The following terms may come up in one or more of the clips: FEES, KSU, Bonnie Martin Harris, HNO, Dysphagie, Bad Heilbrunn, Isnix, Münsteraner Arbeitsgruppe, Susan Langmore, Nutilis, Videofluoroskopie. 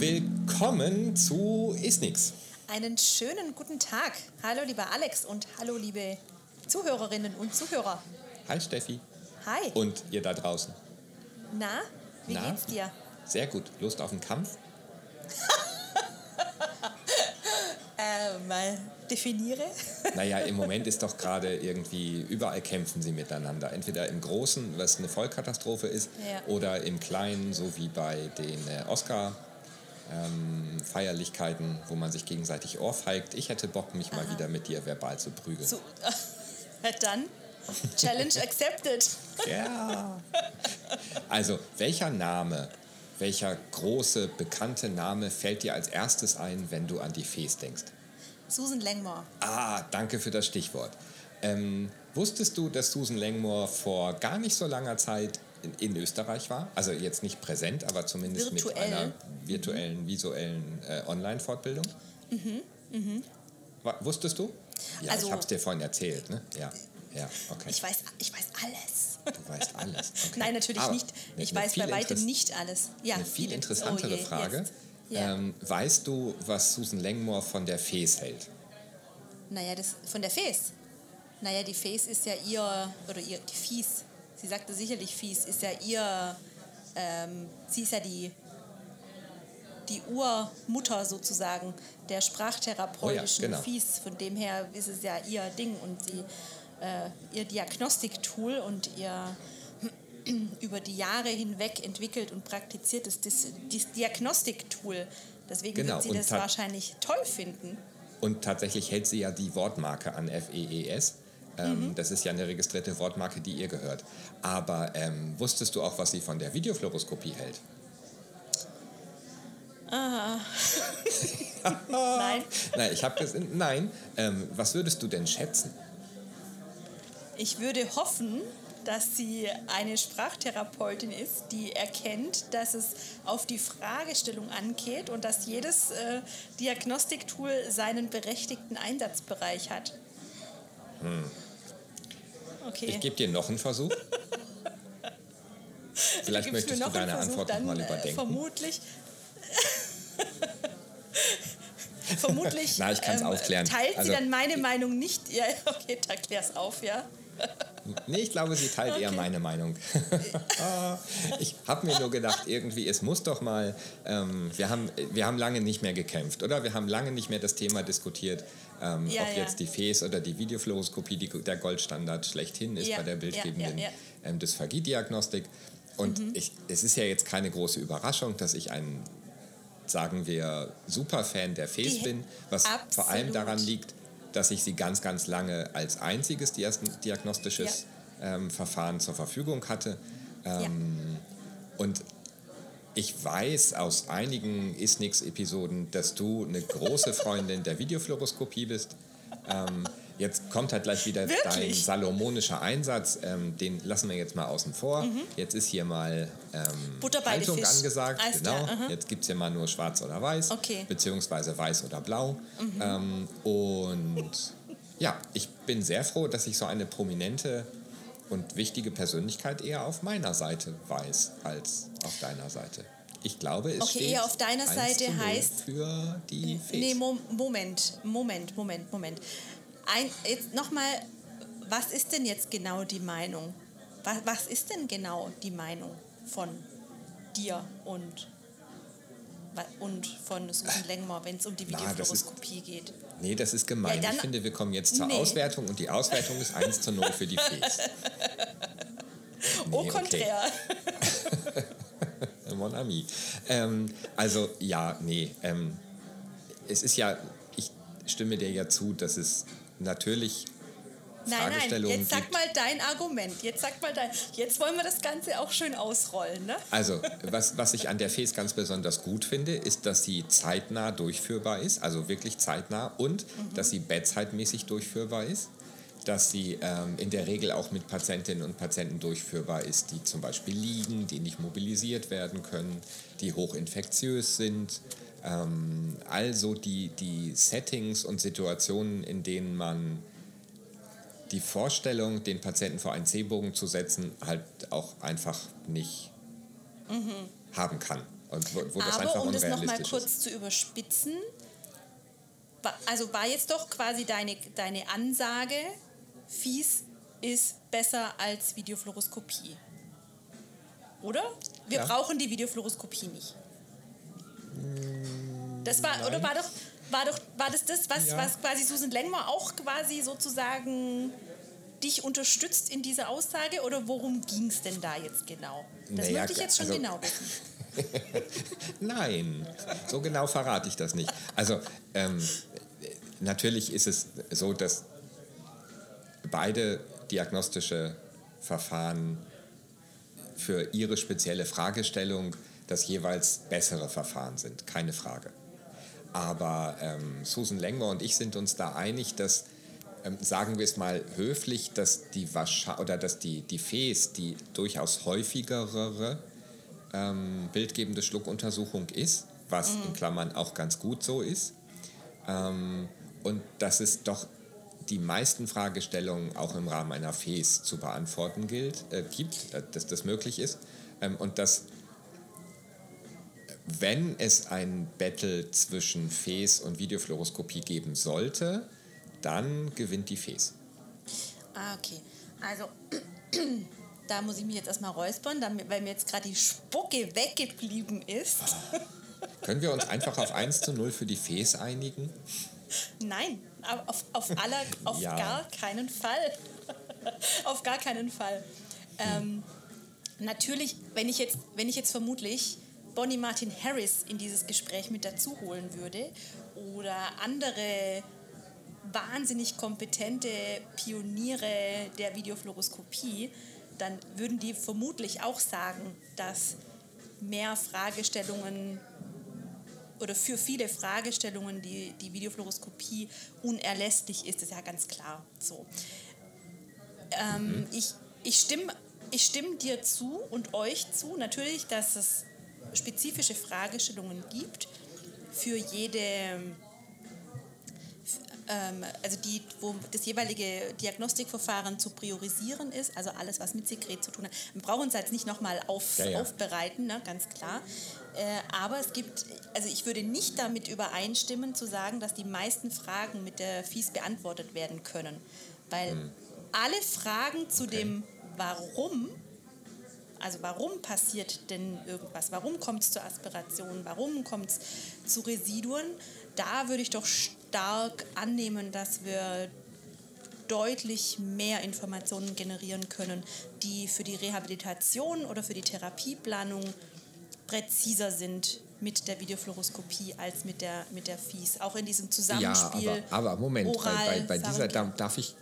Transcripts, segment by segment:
willkommen zu Isnix. Einen schönen guten Tag. Hallo lieber Alex und hallo liebe Zuhörerinnen und Zuhörer. Hi Steffi. Hi. Und ihr da draußen. Na, wie geht's dir? Sehr gut. Lust auf einen Kampf? Mal definiere. Naja, im Moment ist doch gerade irgendwie, überall kämpfen sie miteinander. Entweder im Großen, was eine Vollkatastrophe ist, ja, oder im Kleinen, so wie bei den Oscar-Feierlichkeiten, wo man sich gegenseitig ohrfeigt. Ich hätte Bock, mich mal wieder mit dir verbal zu prügeln. So, dann, Challenge accepted. Ja. Also, welcher große, bekannte Name fällt dir als erstes ein, wenn du an die FEES denkst? Susan Langmore. Ah, danke für das Stichwort. Wusstest du, dass Susan Langmore vor gar nicht so langer Zeit in Österreich war? Also jetzt nicht präsent, aber zumindest virtuell, mit einer virtuellen, visuellen Online-Fortbildung? Mhm, mhm. Wusstest du? Ja, also, ich habe es dir vorhin erzählt, ne? Ja, okay. Ich weiß alles. Du weißt alles. Okay. Nein, natürlich aber nicht. Ich weiß bei weitem nicht alles. Ja, eine viel interessantere Frage. Ja. Weißt du, was Susan Langmore von der FEES hält? Naja, von der FEES? Naja, die FEES ist ja die FEES, sie sagte sicherlich FEES, ist ja sie ist ja die Urmutter sozusagen der sprachtherapeutischen FEES. Von dem her ist es ja ihr Ding und ihr Diagnostiktool und ihr über die Jahre hinweg entwickelt und praktiziert ist das Diagnostiktool. Deswegen wird sie das wahrscheinlich toll finden. Und tatsächlich hält sie ja die Wortmarke an FEES. Das ist ja eine registrierte Wortmarke, die ihr gehört. Aber wusstest du auch, was sie von der Videofluoroskopie hält? Ah. Nein. Nein, ich habe gesagt, nein. Was würdest du denn schätzen? Ich würde hoffen, dass sie eine Sprachtherapeutin ist, die erkennt, dass es auf die Fragestellung angeht und dass jedes Diagnostiktool seinen berechtigten Einsatzbereich hat. Okay. Ich gebe dir noch einen Versuch. Vielleicht möchtest du deine Antwort nochmal überdenken. Vermutlich na, ich kann's aufklären. Teilt sie dann meine Meinung nicht. Ja, okay, da klär's auf, ja. Nee, ich glaube, sie teilt eher meine Meinung. Ich habe mir nur gedacht, irgendwie, es muss doch mal, wir haben lange nicht mehr gekämpft, oder? Wir haben lange nicht mehr das Thema diskutiert, ob jetzt die FEES oder die Videofluoroskopie der Goldstandard schlechthin ist bei der bildgebenden Dysphagie-Diagnostik. Und es ist ja jetzt keine große Überraschung, dass ich einen, sagen wir, Superfan der FEES bin, was vor allem daran liegt, dass ich sie ganz, ganz lange als einziges diagnostisches Verfahren zur Verfügung hatte. Und ich weiß aus einigen Isnix-Episoden, dass du eine große Freundin der Videofluoroskopie bist. Jetzt kommt halt gleich wieder dein salomonischer Einsatz. Den lassen wir jetzt mal außen vor. Jetzt ist hier mal Haltung angesagt. Alles klar. Jetzt gibt es hier mal nur schwarz oder weiß, beziehungsweise weiß oder blau. Und ja, ich bin sehr froh, dass ich so eine prominente und wichtige Persönlichkeit eher auf meiner Seite weiß als auf deiner Seite. Ich glaube, es steht eher auf deiner Seite heißt für die FEES. Nee, Moment. Jetzt nochmal, was ist denn jetzt genau die Meinung? Was ist denn genau die Meinung von dir und von Susan Langmore, wenn es um die Videofluoroskopie geht? Nee, das ist gemein. Ja, ich finde, wir kommen jetzt zur Auswertung und die Auswertung ist 1:0 für die FEES. Au contraire. Mon ami. Also, ja, nee. Es ist ja... Ich stimme dir ja zu, dass es natürlich Fragestellungen gibt. Nein, jetzt sag mal dein Argument. Jetzt wollen wir das Ganze auch schön ausrollen, ne? Also, was ich an der FEES ganz besonders gut finde, ist, dass sie zeitnah durchführbar ist, also wirklich zeitnah, und dass sie bedside-mäßig durchführbar ist, dass sie in der Regel auch mit Patientinnen und Patienten durchführbar ist, die zum Beispiel liegen, die nicht mobilisiert werden können, die hochinfektiös sind. Also die Settings und Situationen, in denen man die Vorstellung, den Patienten vor einen C-Bogen zu setzen, halt auch einfach nicht haben kann. Wo das einfach unrealistisch ist. Aber um das nochmal kurz zu überspitzen, also war jetzt doch quasi deine Ansage, FEES ist besser als Videofluoroskopie. Oder? Wir brauchen die Videofluoroskopie nicht. Das war, oder war das, was quasi Susan Langmore auch quasi sozusagen dich unterstützt in dieser Aussage, oder worum ging es denn da jetzt genau? Das möchte ich jetzt schon genau wissen. Nein, so genau verrate ich das nicht. Also natürlich ist es so, dass beide diagnostische Verfahren für ihre spezielle Fragestellung das jeweils bessere Verfahren sind, keine Frage. Aber Susan Langmore und ich sind uns da einig, dass, sagen wir es mal höflich, dass die FEES die durchaus häufigere bildgebende Schluckuntersuchung ist, was in Klammern auch ganz gut so ist. Und dass es doch die meisten Fragestellungen auch im Rahmen einer FEES zu beantworten gibt, dass das möglich ist. Und dass, wenn es ein Battle zwischen FEES und Videofluoroskopie geben sollte, dann gewinnt die FEES. Ah, okay. Also, da muss ich mich jetzt erstmal räuspern, weil mir jetzt gerade die Spucke weggeblieben ist. Können wir uns einfach auf 1:0 für die FEES einigen? Nein, aber gar keinen Fall. Auf gar keinen Fall. Natürlich, wenn ich jetzt vermutlich Bonnie Martin Harris in dieses Gespräch mit dazu holen würde oder andere wahnsinnig kompetente Pioniere der Videofluoroskopie, dann würden die vermutlich auch sagen, dass mehr Fragestellungen oder für viele Fragestellungen die Videofluoroskopie unerlässlich ist. Das ist ja ganz klar so. Ich stimme dir zu und euch zu, natürlich, dass es spezifische Fragestellungen gibt für jede, also die, wo das jeweilige Diagnostikverfahren zu priorisieren ist, also alles, was mit Sekret zu tun hat. Wir brauchen uns jetzt nicht nochmal aufbereiten, ne, ganz klar. Aber es gibt, also ich würde nicht damit übereinstimmen, zu sagen, dass die meisten Fragen mit der FEES beantwortet werden können, weil alle Fragen zu dem Warum, also warum passiert denn irgendwas, warum kommt es zur Aspiration, warum kommt es zu Residuen, da würde ich doch stark annehmen, dass wir deutlich mehr Informationen generieren können, die für die Rehabilitation oder für die Therapieplanung präziser sind mit der Videofluoroskopie als mit der FEES. Auch in diesem Zusammenspiel. Ja, aber Moment, bei dieser, darf ich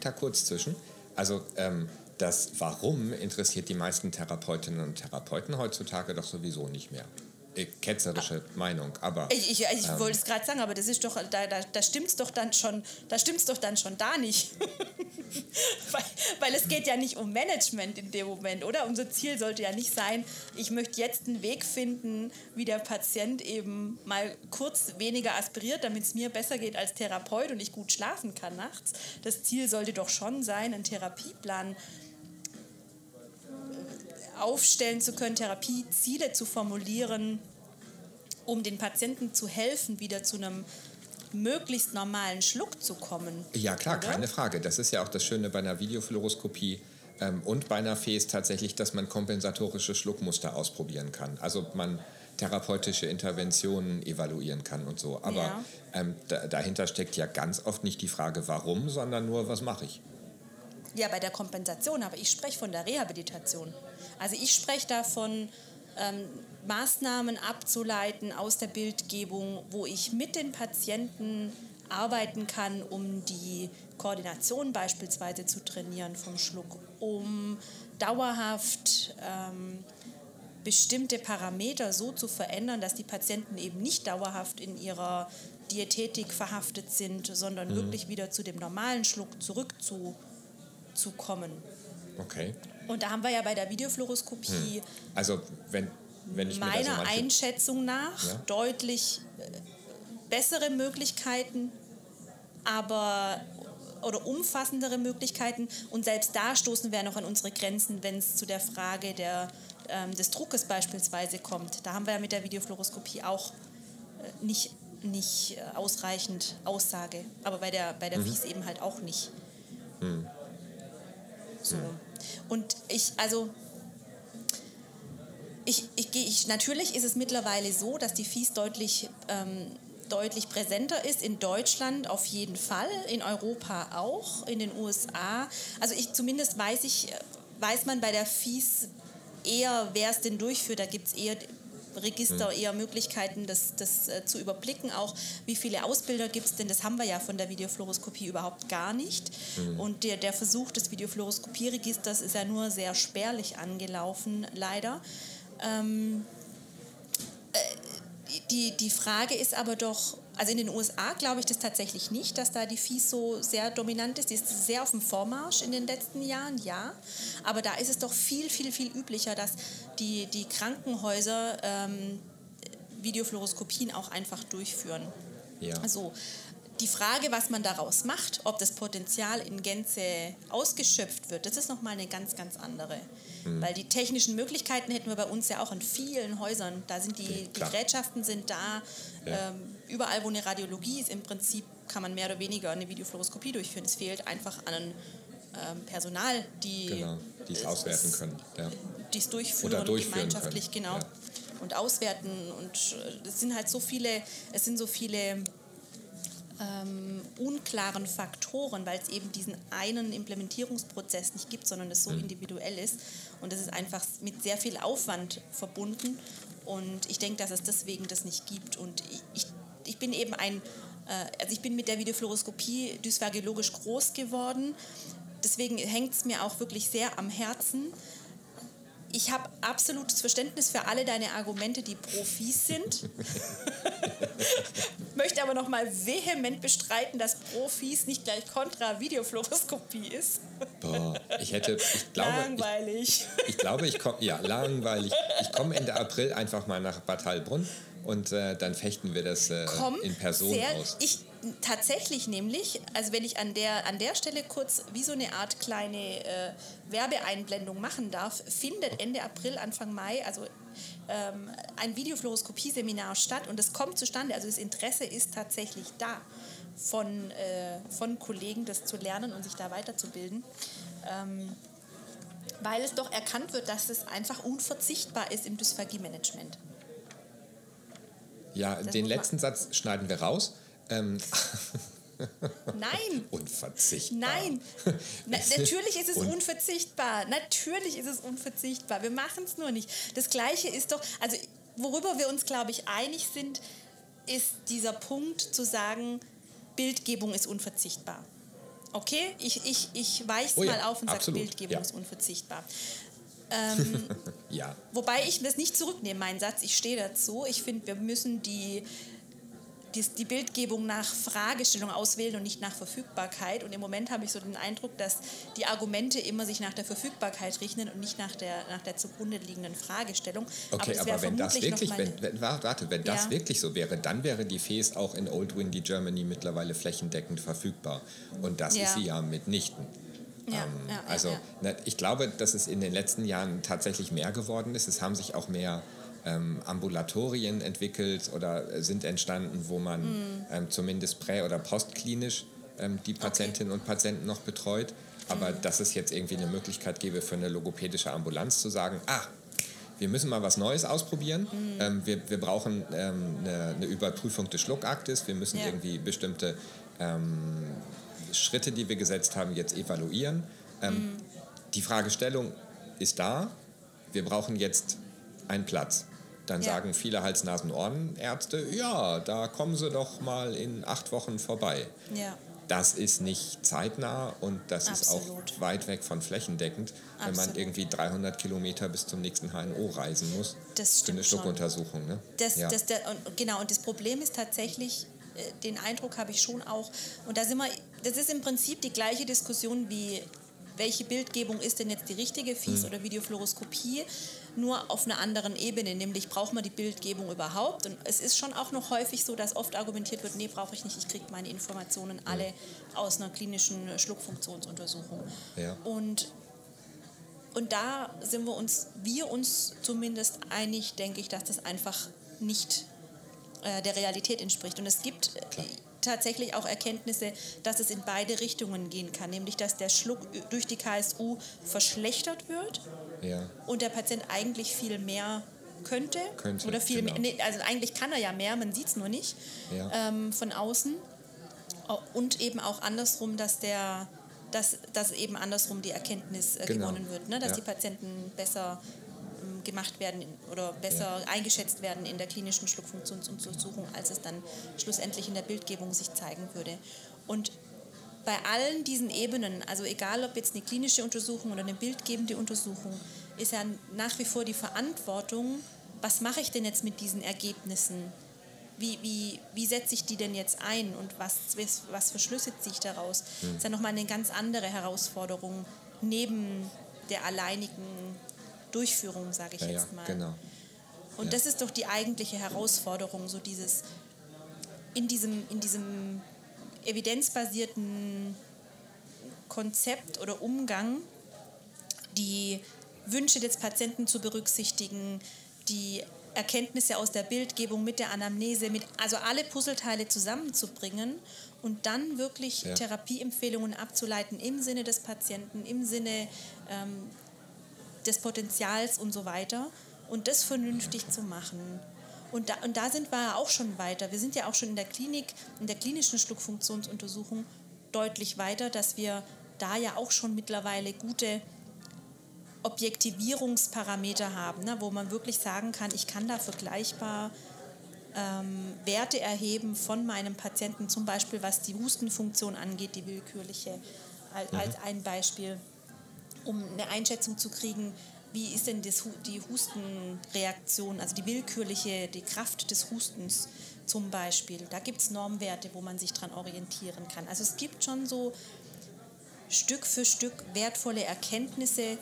da kurz zwischen? Also das Warum interessiert die meisten Therapeutinnen und Therapeuten heutzutage doch sowieso nicht mehr. Ketzerische Meinung, aber... Ich wollte es gerade sagen, aber das ist doch, da stimmt's doch dann schon, da nicht. weil es geht ja nicht um Management in dem Moment, oder? Unser Ziel sollte ja nicht sein, ich möchte jetzt einen Weg finden, wie der Patient eben mal kurz weniger aspiriert, damit es mir besser geht als Therapeut und ich gut schlafen kann nachts. Das Ziel sollte doch schon sein, einen Therapieplan aufstellen zu können, Therapieziele zu formulieren, um den Patienten zu helfen, wieder zu einem möglichst normalen Schluck zu kommen. Ja klar, oder? Keine Frage. Das ist ja auch das Schöne bei einer Videofluoroskopie und bei einer FEES tatsächlich, dass man kompensatorische Schluckmuster ausprobieren kann. Also man therapeutische Interventionen evaluieren kann und so. Aber dahinter steckt ja ganz oft nicht die Frage, warum, sondern nur, was mache ich? Ja, bei der Kompensation, aber ich spreche von der Rehabilitation. Also ich spreche davon, Maßnahmen abzuleiten aus der Bildgebung, wo ich mit den Patienten arbeiten kann, um die Koordination beispielsweise zu trainieren vom Schluck, um dauerhaft bestimmte Parameter so zu verändern, dass die Patienten eben nicht dauerhaft in ihrer Diätetik verhaftet sind, sondern wirklich wieder zu dem normalen Schluck zurückzukommen. Okay. Und da haben wir ja bei der Videofluoroskopie also wenn ich meiner Einschätzung nach deutlich bessere Möglichkeiten, oder umfassendere Möglichkeiten, und selbst da stoßen wir noch an unsere Grenzen, wenn es zu der Frage der des Druckes beispielsweise kommt. Da haben wir ja mit der Videofluoroskopie auch nicht ausreichend Aussage, aber bei der FEES eben halt auch nicht. Mhm. So. Und natürlich ist es mittlerweile so, dass die FEES deutlich präsenter ist, in Deutschland auf jeden Fall, in Europa auch, in den USA. Also zumindest weiß man bei der FEES eher, wer es denn durchführt. Da gibt es eher Register, eher Möglichkeiten, das zu überblicken. Auch wie viele Ausbilder gibt es denn? Das haben wir ja von der Videofluoroskopie überhaupt gar nicht. Mhm. Und der Versuch des Videofluoroskopie-Registers ist ja nur sehr spärlich angelaufen, leider. Die Frage ist aber doch, also in den USA glaube ich das tatsächlich nicht, dass da die FEES so sehr dominant ist. Die ist sehr auf dem Vormarsch in den letzten Jahren, ja. Aber da ist es doch viel, viel, viel üblicher, dass die Krankenhäuser Videofluoroskopien auch einfach durchführen. Ja. Also die Frage, was man daraus macht, ob das Potenzial in Gänze ausgeschöpft wird, das ist nochmal eine ganz, ganz andere. Mhm. Weil die technischen Möglichkeiten hätten wir bei uns ja auch in vielen Häusern. Da sind die Gerätschaften sind da. Ja. Überall, wo eine Radiologie ist, im Prinzip kann man mehr oder weniger eine Videofluoroskopie durchführen. Es fehlt einfach an Personal, die es auswerten können. Ja. Die es durchführen gemeinschaftlich können. Genau. Ja. Und auswerten. Und es sind halt so viele unklaren Faktoren, weil es eben diesen einen Implementierungsprozess nicht gibt, sondern es so individuell ist und es ist einfach mit sehr viel Aufwand verbunden und ich denke, dass es deswegen das nicht gibt und ich bin eben ich bin mit der Videofluoroskopie dysphagiologisch groß geworden, deswegen hängt es mir auch wirklich sehr am Herzen. Ich habe absolutes Verständnis für alle deine Argumente, die Profis sind. Möchte aber noch mal vehement bestreiten, dass Profis nicht gleich kontra Videofluoroskopie ist. Boah, langweilig. Ich komme Ende April einfach mal nach Bad Heilbrunn und dann fechten wir das in Person aus. Tatsächlich nämlich, also wenn ich an der Stelle kurz wie so eine Art kleine Werbeeinblendung machen darf, findet Ende April, Anfang Mai, also ein Videofluoroskopie-Seminar statt und es kommt zustande, also das Interesse ist tatsächlich da von Kollegen, das zu lernen und sich da weiterzubilden, weil es doch erkannt wird, dass es einfach unverzichtbar ist im Dysphagie-Management. Ja, den letzten Satz schneiden wir raus. Nein. Unverzichtbar. Nein. Natürlich ist es unverzichtbar. Natürlich ist es unverzichtbar. Wir machen es nur nicht. Das Gleiche ist doch, also worüber wir uns, glaube ich, einig sind, ist dieser Punkt zu sagen, Bildgebung ist unverzichtbar. Okay? Ich weich's mal auf und sage, Bildgebung ist unverzichtbar. Ja. Wobei ich das nicht zurücknehme, meinen Satz. Ich stehe dazu. Ich finde, wir müssen die Bildgebung nach Fragestellung auswählen und nicht nach Verfügbarkeit. Und im Moment habe ich so den Eindruck, dass die Argumente immer sich nach der Verfügbarkeit richten und nicht nach der zugrunde liegenden Fragestellung. Okay, aber wenn das wirklich, das wirklich so wäre, dann wäre die FEES auch in Old Windy Germany mittlerweile flächendeckend verfügbar. Und das ist sie ja mitnichten. Ja, ich glaube, dass es in den letzten Jahren tatsächlich mehr geworden ist. Es haben sich auch mehr Ambulatorien entwickelt oder sind entstanden, wo man zumindest prä- oder postklinisch die Patientinnen und Patienten noch betreut. Aber dass es jetzt irgendwie eine Möglichkeit gäbe, für eine logopädische Ambulanz zu sagen, wir müssen mal was Neues ausprobieren, wir brauchen eine Überprüfung des Schluckaktes, wir müssen irgendwie bestimmte Schritte, die wir gesetzt haben, jetzt evaluieren. Die Fragestellung ist da, wir brauchen jetzt einen Platz. Dann sagen viele Hals-Nasen-Ohren-Ärzte, da kommen sie doch mal in 8 Wochen vorbei. Ja. Das ist nicht zeitnah und das ist auch weit weg von flächendeckend, wenn man irgendwie 300 Kilometer bis zum nächsten HNO reisen muss. Das stimmt. Für eine Schluckuntersuchung. Ne? Und das Problem ist tatsächlich, den Eindruck habe ich schon auch, und das ist im Prinzip die gleiche Diskussion wie: Welche Bildgebung ist denn jetzt die richtige, FEES oder Videofluoroskopie, nur auf einer anderen Ebene, nämlich braucht man die Bildgebung überhaupt? Und es ist schon auch noch häufig so, dass oft argumentiert wird, nee, brauche ich nicht, ich kriege meine Informationen alle aus einer klinischen Schluckfunktionsuntersuchung. Ja. Und Und da sind wir uns zumindest einig, denke ich, dass das einfach nicht der Realität entspricht. Und es gibt tatsächlich auch Erkenntnisse, dass es in beide Richtungen gehen kann, nämlich dass der Schluck durch die KSU verschlechtert wird und der Patient eigentlich viel mehr könnte oder viel mehr, also eigentlich kann er ja mehr, man sieht es nur nicht von außen, und eben auch andersrum, dass eben andersrum die Erkenntnis gewonnen wird, ne? Dass die Patienten besser gemacht werden oder besser eingeschätzt werden in der klinischen Schluckfunktionsuntersuchung, als es dann schlussendlich in der Bildgebung sich zeigen würde. Und bei allen diesen Ebenen, also egal ob jetzt eine klinische Untersuchung oder eine bildgebende Untersuchung, ist ja nach wie vor die Verantwortung, was mache ich denn jetzt mit diesen Ergebnissen? Wie setze ich die denn jetzt ein und was verschlüsselt sich daraus? Das ist ja nochmal eine ganz andere Herausforderung neben der alleinigen Durchführung, sage ich jetzt mal. Genau. Und das ist doch die eigentliche Herausforderung, so dieses in diesem evidenzbasierten Konzept oder Umgang, die Wünsche des Patienten zu berücksichtigen, die Erkenntnisse aus der Bildgebung mit der Anamnese, also alle Puzzleteile zusammenzubringen und dann wirklich Therapieempfehlungen abzuleiten im Sinne des Patienten, im Sinne des Potenzials und so weiter, und das vernünftig zu machen. Und da sind wir ja auch schon weiter. Wir sind ja auch schon in der Klinik, in der klinischen Schluckfunktionsuntersuchung deutlich weiter, dass wir da ja auch schon mittlerweile gute Objektivierungsparameter haben, ne, wo man wirklich sagen kann, ich kann da vergleichbar Werte erheben von meinem Patienten, zum Beispiel was die Hustenfunktion angeht, die willkürliche, als ein Beispiel, um eine Einschätzung zu kriegen, wie ist denn die Hustenreaktion, also die willkürliche, die Kraft des Hustens zum Beispiel. Da gibt es Normwerte, wo man sich dran orientieren kann. Also es gibt schon so Stück für Stück wertvolle Erkenntnisse,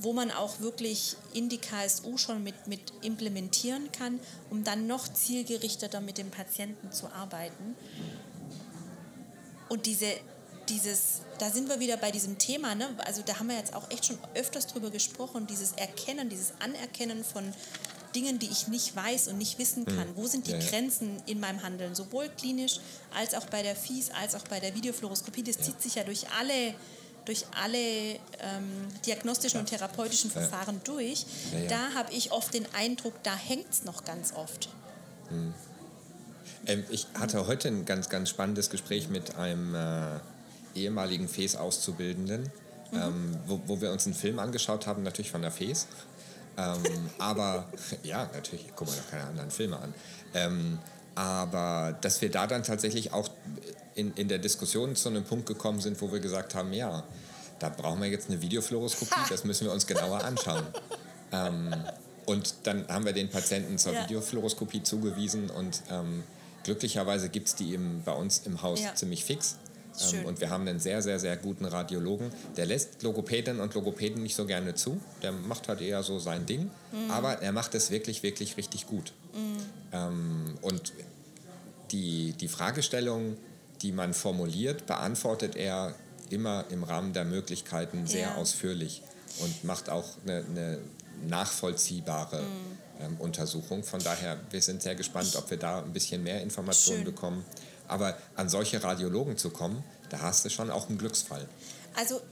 wo man auch wirklich in die KSU schon mit implementieren kann, um dann noch zielgerichteter mit dem Patienten zu arbeiten. Und da sind wir wieder bei diesem Thema, ne? Also da haben wir jetzt auch echt schon öfters drüber gesprochen, dieses Erkennen, dieses Anerkennen von Dingen, die ich nicht weiß und nicht wissen kann. Wo sind die Grenzen in meinem Handeln, sowohl klinisch als auch bei der FEES, als auch bei der Videofluoroskopie. Das zieht sich ja durch alle diagnostischen und therapeutischen Verfahren durch. Ja. Da habe ich oft den Eindruck, da hängt es noch ganz oft. Ich hatte heute ein ganz, ganz spannendes Gespräch mit einem ehemaligen FEES-Auszubildenden, wo wir uns einen Film angeschaut haben, natürlich von der FEES. Aber, ja, natürlich, gucken wir doch keine anderen Filme an. Aber dass wir da dann tatsächlich auch in der Diskussion zu einem Punkt gekommen sind, wo wir gesagt haben, ja, da brauchen wir jetzt eine Videofluoroskopie, das müssen wir uns genauer anschauen. Und dann haben wir den Patienten zur Videofluoroskopie zugewiesen und glücklicherweise gibt es die eben bei uns im Haus ziemlich fix. Und wir haben einen sehr, sehr, sehr guten Radiologen. Der lässt Logopädinnen und Logopäden nicht so gerne zu. Der macht halt eher so sein Ding. Aber er macht es wirklich, wirklich richtig gut. Und die Fragestellung, die man formuliert, beantwortet er immer im Rahmen der Möglichkeiten sehr ausführlich und macht auch eine nachvollziehbare Untersuchung. Von daher, wir sind sehr gespannt, ob wir da ein bisschen mehr Informationen bekommen. Aber an solche Radiologen zu kommen, da hast du schon auch einen Glücksfall. Also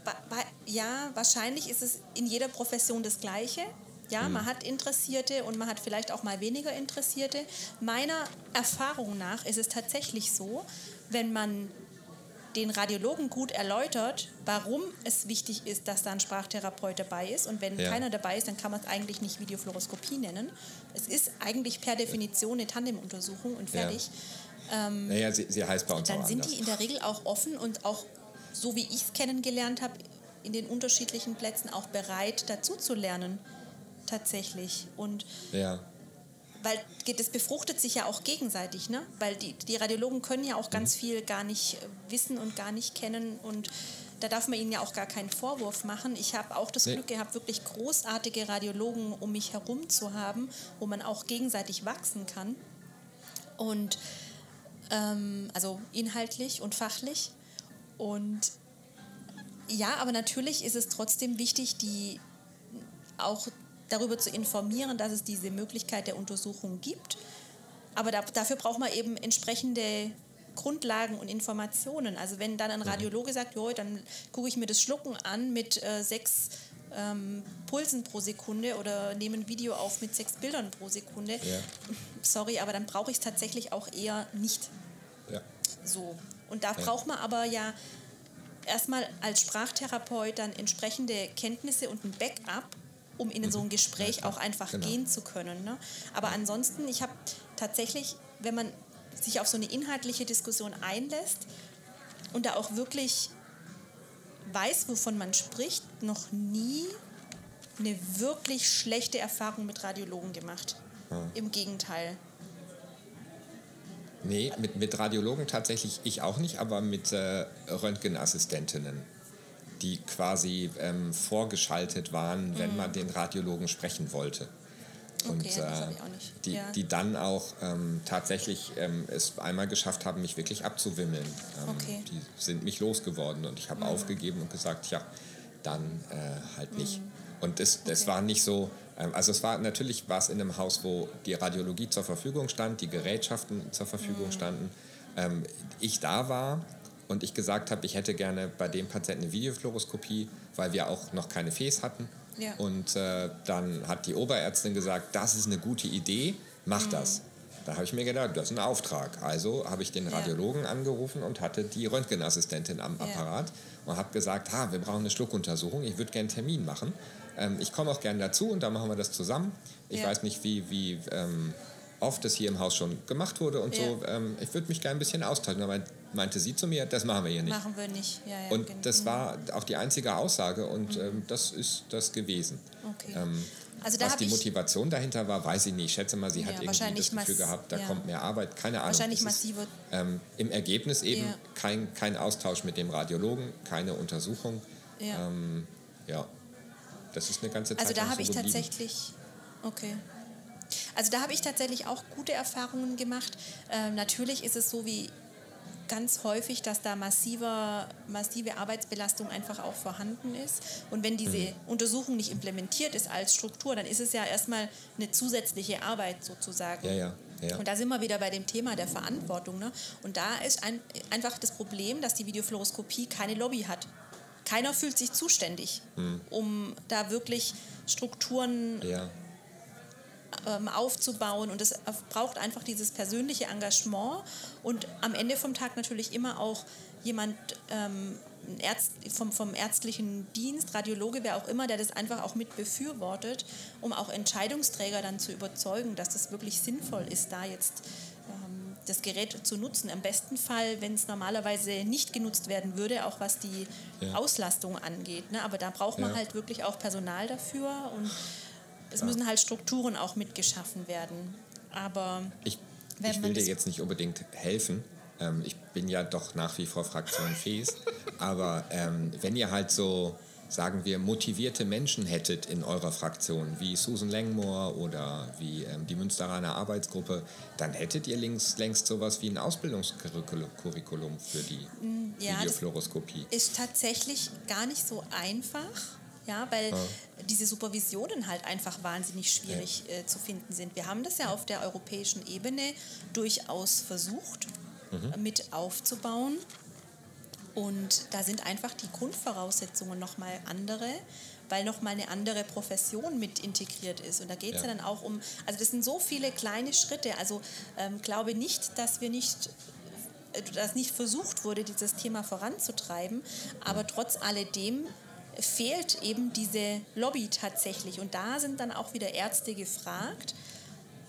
wahrscheinlich ist es in jeder Profession das Gleiche. Ja, man hat Interessierte und man hat vielleicht auch mal weniger Interessierte. Meiner Erfahrung nach ist es tatsächlich so, wenn man den Radiologen gut erläutert, warum es wichtig ist, dass da ein Sprachtherapeut dabei ist. Und wenn keiner dabei ist, dann kann man es eigentlich nicht Videofluoroskopie nennen. Es ist eigentlich per Definition eine Tandemuntersuchung und fertig. Naja, sie heißt bei uns auch anders. Dann sind die in der Regel auch offen und auch, so wie ich es kennengelernt habe, in den unterschiedlichen Plätzen auch bereit, dazu zu lernen. Tatsächlich. Und weil das befruchtet sich ja auch gegenseitig, ne? Weil die Radiologen können ja auch ganz viel gar nicht wissen und gar nicht kennen, und da darf man ihnen ja auch gar keinen Vorwurf machen. Ich habe auch das Glück gehabt, wirklich großartige Radiologen um mich herum zu haben, wo man auch gegenseitig wachsen kann, und also inhaltlich und fachlich. Und Ja, aber natürlich ist es trotzdem wichtig, die auch darüber zu informieren, dass es diese Möglichkeit der Untersuchung gibt. Aber dafür braucht man eben entsprechende Grundlagen und Informationen. Also wenn dann ein Radiologe sagt, jo, dann gucke ich mir das Schlucken an mit 6 Pulsen pro Sekunde oder nehme ein Video auf mit 6 Bildern pro Sekunde. Ja. Sorry, aber dann brauche ich es tatsächlich auch eher nicht. Ja. So. Und da braucht man aber ja erstmal als Sprachtherapeut dann entsprechende Kenntnisse und ein Backup, um in so ein Gespräch auch einfach gehen zu können. Ne? Aber ansonsten, ich habe tatsächlich, wenn man sich auf so eine inhaltliche Diskussion einlässt und da auch wirklich weiß, wovon man spricht, noch nie eine wirklich schlechte Erfahrung mit Radiologen gemacht. Hm. Im Gegenteil. Nee, mit Radiologen tatsächlich ich auch nicht, aber mit Röntgenassistentinnen, die quasi vorgeschaltet waren, wenn man den Radiologen sprechen wollte. Und okay, das hab ich auch nicht. Die dann auch tatsächlich es einmal geschafft haben, mich wirklich abzuwimmeln. Die sind mich losgeworden und ich habe aufgegeben und gesagt, ja, dann halt nicht. Und das war nicht so, also es war natürlich was in einem Haus, wo die Radiologie zur Verfügung stand, die Gerätschaften zur Verfügung standen. Ich da war und ich gesagt habe, ich hätte gerne bei dem Patienten eine Videofluoroskopie, weil wir auch noch keine FEES hatten. Ja. Und dann hat die Oberärztin gesagt, das ist eine gute Idee, mach das. Da habe ich mir gedacht, das ist ein Auftrag. Also habe ich den Radiologen angerufen und hatte die Röntgenassistentin am Apparat und habe gesagt, wir brauchen eine Schluckuntersuchung, ich würde gerne einen Termin machen. Ich komme auch gerne dazu und dann machen wir das zusammen. Ich weiß nicht, wie oft das hier im Haus schon gemacht wurde und so. Ich würde mich gerne ein bisschen austauschen. Aber meinte sie zu mir, das machen wir hier nicht. Machen wir nicht. Ja, und genau. Das war auch die einzige Aussage und das ist das gewesen. Okay. Also was die Motivation dahinter war, weiß ich nicht. Ich schätze mal, sie hat irgendwie das Gefühl gehabt, da kommt mehr Arbeit. Keine Ahnung. Wahrscheinlich massive. Im Ergebnis eben kein Austausch mit dem Radiologen, keine Untersuchung. Ja. Das ist eine ganze Zeit. Also da habe ich tatsächlich... Okay. Also da habe ich tatsächlich auch gute Erfahrungen gemacht. Natürlich ist es so wie ganz häufig, dass da massive Arbeitsbelastung einfach auch vorhanden ist. Und wenn diese Untersuchung nicht implementiert ist als Struktur, dann ist es ja erstmal eine zusätzliche Arbeit sozusagen. Ja. Und da sind wir wieder bei dem Thema der Verantwortung. Ne? Und da ist einfach das Problem, dass die Videofluoroskopie keine Lobby hat. Keiner fühlt sich zuständig, um da wirklich Strukturen... Ja. aufzubauen und es braucht einfach dieses persönliche Engagement und am Ende vom Tag natürlich immer auch jemand vom ärztlichen Dienst, Radiologe, wer auch immer, der das einfach auch mit befürwortet, um auch Entscheidungsträger dann zu überzeugen, dass das wirklich sinnvoll ist, da jetzt das Gerät zu nutzen. Im besten Fall, wenn es normalerweise nicht genutzt werden würde, auch was die Auslastung angeht. Ne? Aber da braucht man halt wirklich auch Personal dafür und es müssen halt Strukturen auch mitgeschaffen werden. Aber ich will dir jetzt nicht unbedingt helfen. Ich bin ja doch nach wie vor Fraktion FEES. Aber wenn ihr halt so, sagen wir, motivierte Menschen hättet in eurer Fraktion, wie Susan Langmore oder wie die Münsteraner Arbeitsgruppe, dann hättet ihr längst sowas wie ein Ausbildungskurriculum für die Videofluoroskopie. Das ist tatsächlich gar nicht so einfach. Ja, weil diese Supervisionen halt einfach wahnsinnig schwierig zu finden sind. Wir haben das ja auf der europäischen Ebene durchaus versucht mit aufzubauen. Und da sind einfach die Grundvoraussetzungen nochmal andere, weil nochmal eine andere Profession mit integriert ist. Und da geht es ja dann auch um, also das sind so viele kleine Schritte. Also glaube nicht, dass nicht versucht wurde, dieses Thema voranzutreiben. Aber trotz alledem fehlt eben diese Lobby tatsächlich. Und da sind dann auch wieder Ärzte gefragt.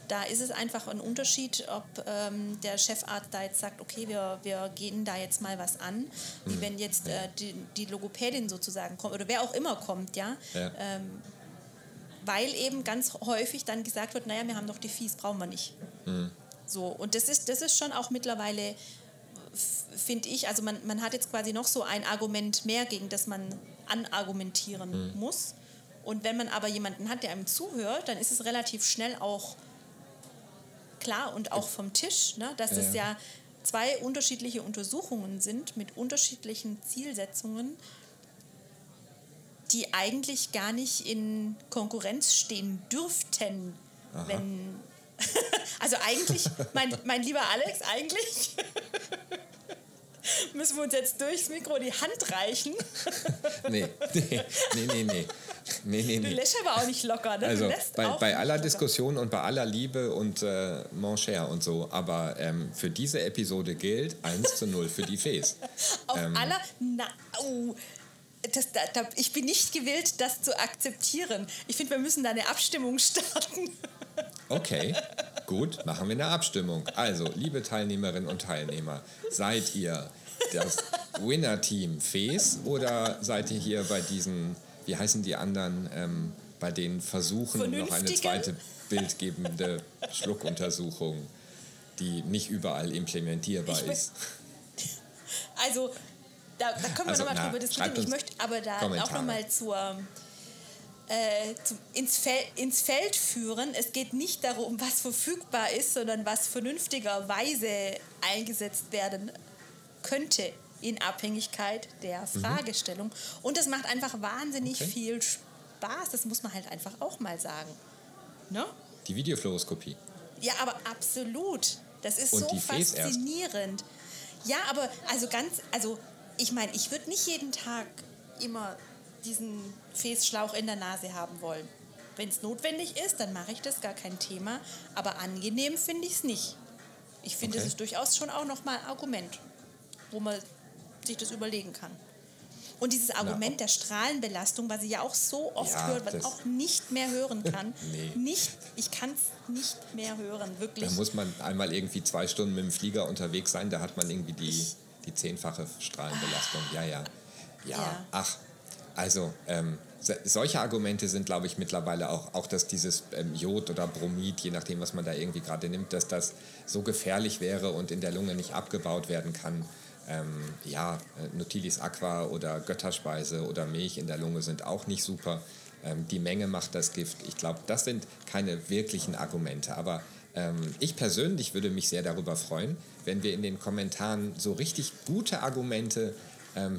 Da ist es einfach ein Unterschied, ob der Chefarzt da jetzt sagt, okay, wir gehen da jetzt mal was an, wie wenn jetzt die Logopädin sozusagen kommt oder wer auch immer kommt, weil eben ganz häufig dann gesagt wird, naja, wir haben doch die FEES, brauchen wir nicht. So, und das ist schon auch mittlerweile, finde ich, also man hat jetzt quasi noch so ein Argument mehr, gegen das man anargumentieren muss. Und wenn man aber jemanden hat, der einem zuhört, dann ist es relativ schnell auch klar und auch vom Tisch, ne? Dass es ja zwei unterschiedliche Untersuchungen sind mit unterschiedlichen Zielsetzungen die eigentlich gar nicht in Konkurrenz stehen dürften. Aha. Wenn also eigentlich, mein lieber Alex, eigentlich müssen wir uns jetzt durchs Mikro die Hand reichen. Nee. Du lässt aber auch nicht locker, ne? Also bei aller Diskussion und bei aller Liebe und mon cher und so, aber für diese Episode gilt 1:0 für die FEES. Auf aller... ich bin nicht gewillt, das zu akzeptieren. Ich finde, wir müssen da eine Abstimmung starten. Okay, gut, machen wir eine Abstimmung. Also, liebe Teilnehmerinnen und Teilnehmer, seid ihr das Winner-Team FEES oder seid ihr hier bei diesen, wie heißen die anderen, bei den Versuchen noch eine zweite bildgebende Schluckuntersuchung, die nicht überall implementierbar ist? Also... Da können wir nochmal drüber diskutieren. Ich möchte aber da Kommentare. Auch nochmal ins Feld führen. Es geht nicht darum, was verfügbar ist, sondern was vernünftigerweise eingesetzt werden könnte in Abhängigkeit der Fragestellung. Und das macht einfach wahnsinnig viel Spaß. Das muss man halt einfach auch mal sagen. Ne? Die Videofluoroskopie. Ja, aber absolut. Das ist so faszinierend. Ja, aber ich meine, ich würde nicht jeden Tag immer diesen Fäßschlauch in der Nase haben wollen. Wenn es notwendig ist, dann mache ich das, gar kein Thema. Aber angenehm finde ich es nicht. Ich finde, das ist durchaus schon auch nochmal ein Argument, wo man sich das überlegen kann. Und dieses Argument der Strahlenbelastung, was ich ja auch so oft höre, was ich auch nicht mehr hören kann. Ich kann es nicht mehr hören, wirklich. Da muss man einmal irgendwie 2 Stunden mit dem Flieger unterwegs sein, da hat man irgendwie die 10-fache Strahlenbelastung, solche Argumente sind, glaube ich, mittlerweile auch dass dieses Jod oder Bromid, je nachdem, was man da irgendwie gerade nimmt, dass das so gefährlich wäre und in der Lunge nicht abgebaut werden kann. Nutilis Aqua oder Götterspeise oder Milch in der Lunge sind auch nicht super. Die Menge macht das Gift. Ich glaube, das sind keine wirklichen Argumente, aber ich persönlich würde mich sehr darüber freuen, wenn wir in den Kommentaren so richtig gute Argumente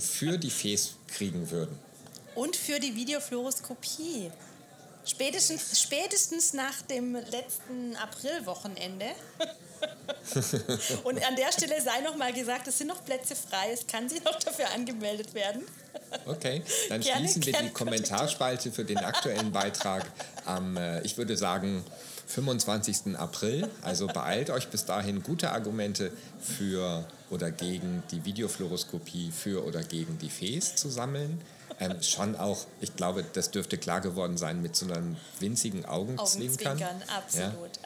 für die FEES kriegen würden. Und für die Videofluoroskopie. Spätestens nach dem letzten Aprilwochenende. Und an der Stelle sei nochmal gesagt, es sind noch Plätze frei, es kann sich noch dafür angemeldet werden. Okay, dann schließen wir die Kommentarspalte für den aktuellen Beitrag am, ich würde sagen... 25. April, also beeilt euch bis dahin, gute Argumente für oder gegen die Videofluoroskopie, für oder gegen die FEES zu sammeln. Schon auch, ich glaube, das dürfte klar geworden sein, mit so einem winzigen Augenzwinkern. Absolut.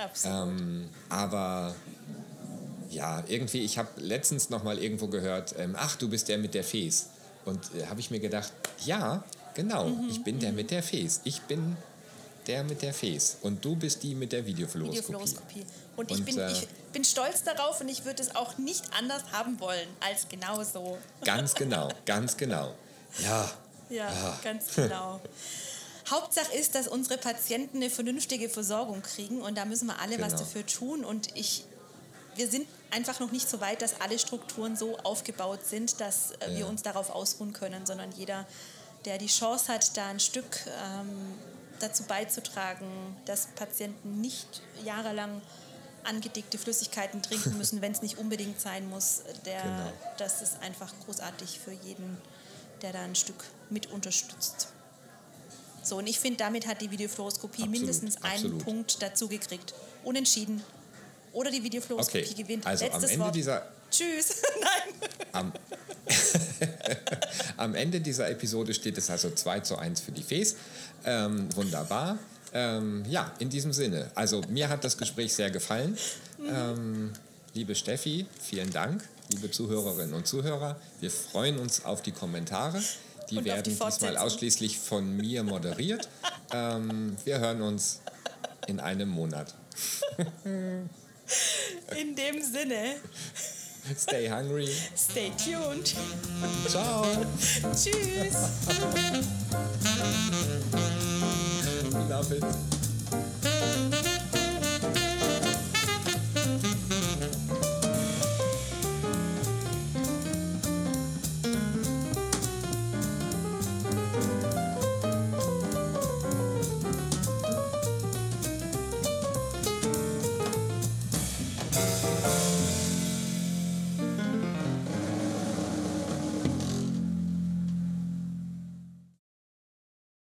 Aber ja, irgendwie, ich habe letztens noch mal irgendwo gehört, ach, du bist der mit der FEES. Und habe ich mir gedacht, ja, genau, ich bin der mit der FEES. Ich bin... der mit der FEES. Und du bist die mit der Videofluoroskopie. Und ich bin stolz darauf und ich würde es auch nicht anders haben wollen als genau so. Ganz genau. Ja. Ganz genau. Hauptsache ist, dass unsere Patienten eine vernünftige Versorgung kriegen und da müssen wir alle was dafür tun. Und wir sind einfach noch nicht so weit, dass alle Strukturen so aufgebaut sind, dass wir uns darauf ausruhen können, sondern jeder, der die Chance hat, da ein Stück... dazu beizutragen, dass Patienten nicht jahrelang angedickte Flüssigkeiten trinken müssen, wenn es nicht unbedingt sein muss. Das ist einfach großartig für jeden, der da ein Stück mit unterstützt. So, und ich finde, damit hat die Videofluoroskopie mindestens einen Punkt dazu gekriegt. Unentschieden. Oder die Videofluoroskopie gewinnt. Also letztes am Ende Wort. Tschüss. Nein. Am Ende dieser Episode steht es also 2:1 für die FEES. Wunderbar. In diesem Sinne. Also mir hat das Gespräch sehr gefallen. Liebe Steffi, vielen Dank. Liebe Zuhörerinnen und Zuhörer, wir freuen uns auf die Kommentare. Die werden diesmal ausschließlich von mir moderiert. Wir hören uns in einem Monat. In dem Sinne... Stay hungry. Stay tuned. Ciao. Tschüss. Love it.